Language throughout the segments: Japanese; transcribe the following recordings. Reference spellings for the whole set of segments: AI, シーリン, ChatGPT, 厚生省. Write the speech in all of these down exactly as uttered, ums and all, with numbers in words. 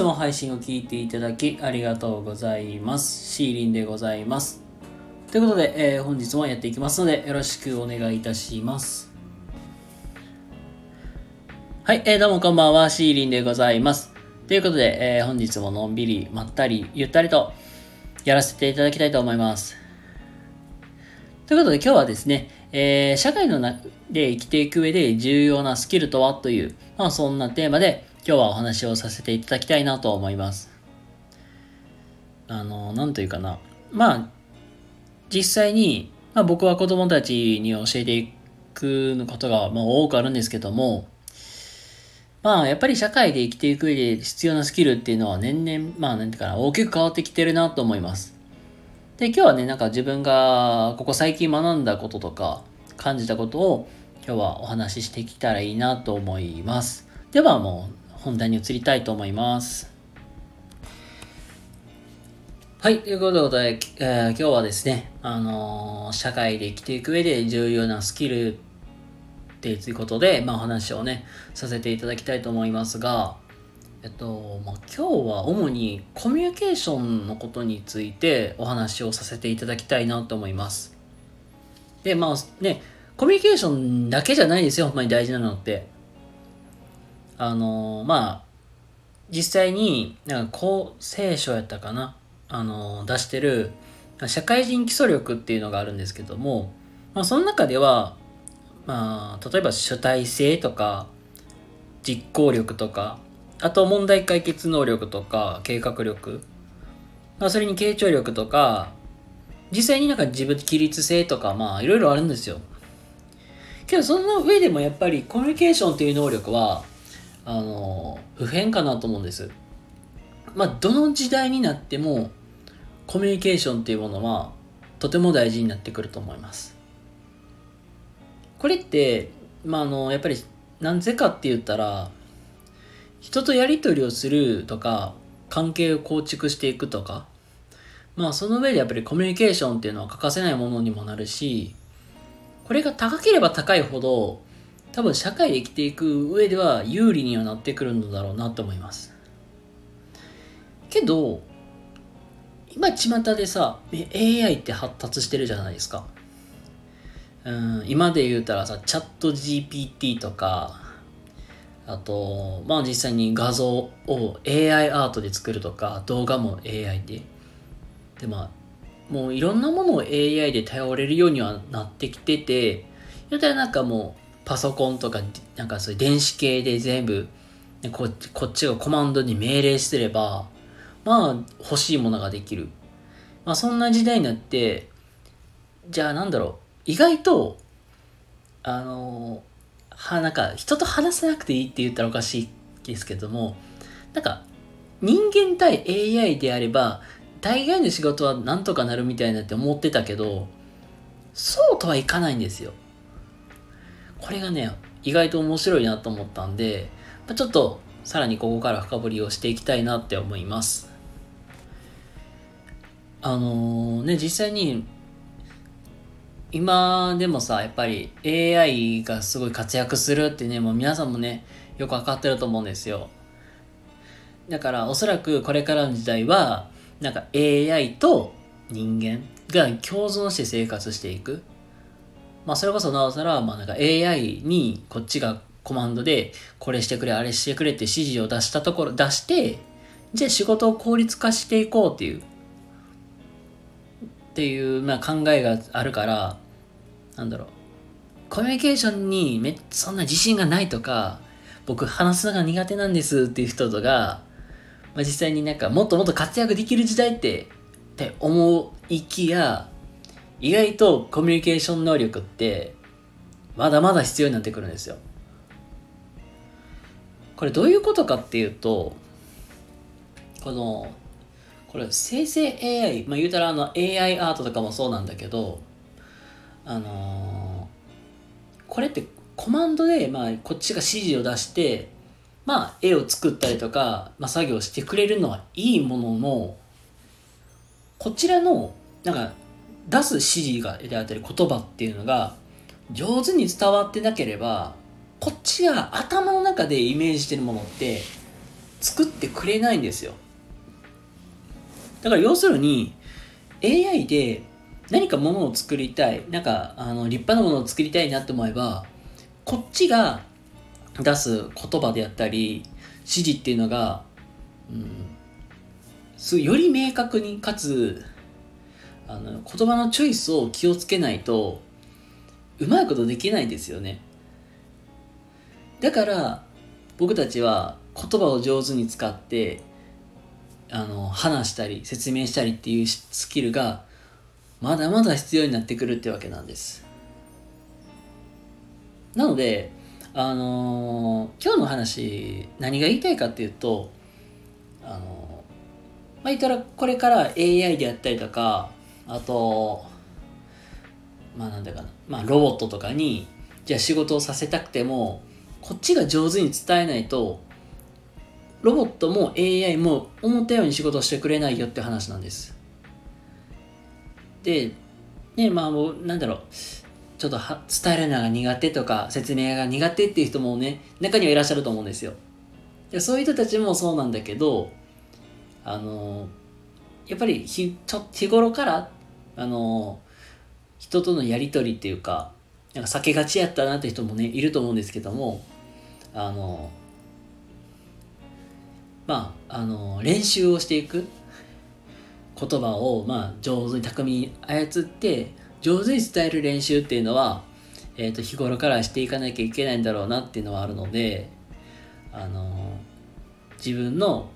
つも配信を聞いていただきありがとうございます。シーリンでございます。ということで、えー、本日もやっていきますのでよろしくお願いいたします。はい、えー、どうもこんばんは、シーリンでございます。ということで、えー、本日ものんびりまったりゆったりとやらせていただきたいと思います。ということで今日はですね、えー、社会の中で生きていく上で重要なスキルとはという、まあ、そんなテーマで今日はお話をさせていただきたいなと思います。あの、なんというかな。まあ、実際に、まあ、僕は子供たちに教えていくことが、まあ、多くあるんですけども、まあ、やっぱり社会で生きていく上で必要なスキルっていうのは年々、まあ、なんていうかな、大きく変わってきてるなと思います。で、今日はね、なんか自分がここ最近学んだこととか感じたことを今日はお話ししてきたらいいなと思います。ではもう本題に移りたいと思います。はい、ということで、えー、今日はですね、あのー、社会で生きていく上で重要なスキルっていうことで、まあお話をね、させていただきたいと思いますが、えっとまあ、今日は主にコミュニケーションのことについてお話をさせていただきたいなと思います。で、まあね、コミュニケーションだけじゃないですよ、ほんまに大事なのって。あの、まあ、実際に、なんか厚生省やったかな、あの、出してる社会人基礎力っていうのがあるんですけども、まあ、その中では、まあ、例えば主体性とか、実行力とか、あと問題解決能力とか計画力、まあ、それに傾聴力とか、実際になんか自分規律性とか、まあいろいろあるんですよ。けどその上でもやっぱりコミュニケーションっていう能力はあの不変かなと思うんです。まあどの時代になってもコミュニケーションっていうものはとても大事になってくると思います。これってまああのやっぱりなぜかって言ったら。人とやり取りをするとか、関係を構築していくとか、まあその上でやっぱりコミュニケーションっていうのは欠かせないものにもなるし、これが高ければ高いほど、多分社会で生きていく上では有利にはなってくるのだろうなと思います。けど、今巷でさ、エーアイ って発達してるじゃないですか。うん、今で言うたらさ、チャット ジーピーティー とか、あと、まあ実際に画像を エーアイ アートで作るとか、動画も エーアイ で。で、まあ、もういろんなものを エーアイ で頼れるようにはなってきてて、だったらなんかもうパソコンとか、なんかそういう電子系で全部こ、こっちがコマンドに命令すれば、まあ欲しいものができる。まあそんな時代になって、じゃあなんだろう、意外と、あの、はなんか人と話さなくていいって言ったらおかしいですけども、なんか人間対 エーアイ であれば大概の仕事はなんとかなるみたいなって思ってたけど、そうとはいかないんですよ。これがね、意外と面白いなと思ったんで、ちょっとさらにここから深掘りをしていきたいなって思います。あのー、ね実際に今でもさ、やっぱり エーアイ がすごい活躍するってね、もう皆さんもね、よくわかってると思うんですよ。だからおそらくこれからの時代は、なんか エーアイ と人間が共存して生活していく。まあそれこそなおさら、まあなんか エーアイ にこっちがコマンドで、これしてくれ、あれしてくれって指示を出したところ、出して、じゃあ仕事を効率化していこうっていう。っていう、まあ、考えがあるから、なんだろう、コミュニケーションにめそんな自信がないとか、僕話すのが苦手なんですっていう人とか、まあ、実際になんかもっともっと活躍できる時代ってって思いきや、意外とコミュニケーション能力ってまだまだ必要になってくるんですよ。これどういうことかっていうと、このこれ生成 エーアイ、まあ、言うたらあの エーアイ アートとかもそうなんだけど、あのー、これってコマンドで、まあ、こっちが指示を出して、まあ、絵を作ったりとか、まあ、作業してくれるのはいいものの、こちらのなんか出す指示がであったり言葉っていうのが上手に伝わってなければ、こっちが頭の中でイメージしてるものって作ってくれないんですよ。だから要するに エーアイ で何かものを作りたい、なんかあの立派なものを作りたいなと思えば、こっちが出す言葉であったり指示っていうのが、うん、より明確にかつあの言葉のチョイスを気をつけないとうまいことできないんですよね。だから僕たちは言葉を上手に使ってあの話したり説明したりっていうスキルがまだまだ必要になってくるってわけなんです。なのであのー、今日の話何が言いたいかっていうと、あのー、まあ言ったらこれから エーアイ であったりとか、あとまあなんだかな、まあロボットとかにじゃあ仕事をさせたくてもこっちが上手に伝えないとロボットも エーアイ も思ったように仕事をしてくれないよって話なんです。でね、まあもうなんだろう、ちょっとは伝えるのが苦手とか説明が苦手っていう人もね、中にはいらっしゃると思うんですよ。でそういう人たちもそうなんだけど、あのやっぱりひちょ日頃からあの人とのやり取りっていうか、なんか避けがちやったなって人もねいると思うんですけども、あのまああの練習をしていく、言葉をまあ上手に巧みに操って上手に伝える練習っていうのは、えーと日頃からしていかなきゃいけないんだろうなっていうのはあるので、あの自分の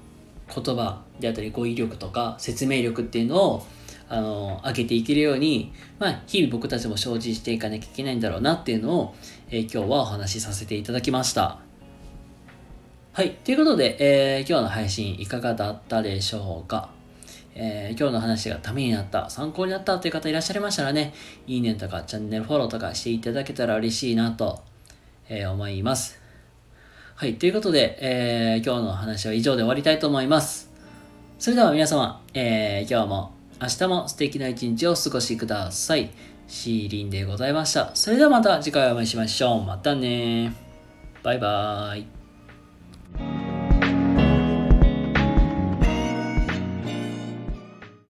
言葉であったり語彙力とか説明力っていうのをあの上げていけるように、まあ、日々僕たちも精進していかなきゃいけないんだろうなっていうのを、えー、今日はお話しさせていただきました。はい、ということで、えー、今日の配信いかがだったでしょうか。えー、今日の話がためになった、参考になったという方いらっしゃいましたらね、いいねとかチャンネルフォローとかしていただけたら嬉しいなと、えー、思います。はい、ということで、えー、今日の話は以上で終わりたいと思います。それでは皆様、えー、今日も明日も素敵な一日をお過ごしください。シーリンでございました。それではまた次回お会いしましょう。またね。バイバーイ。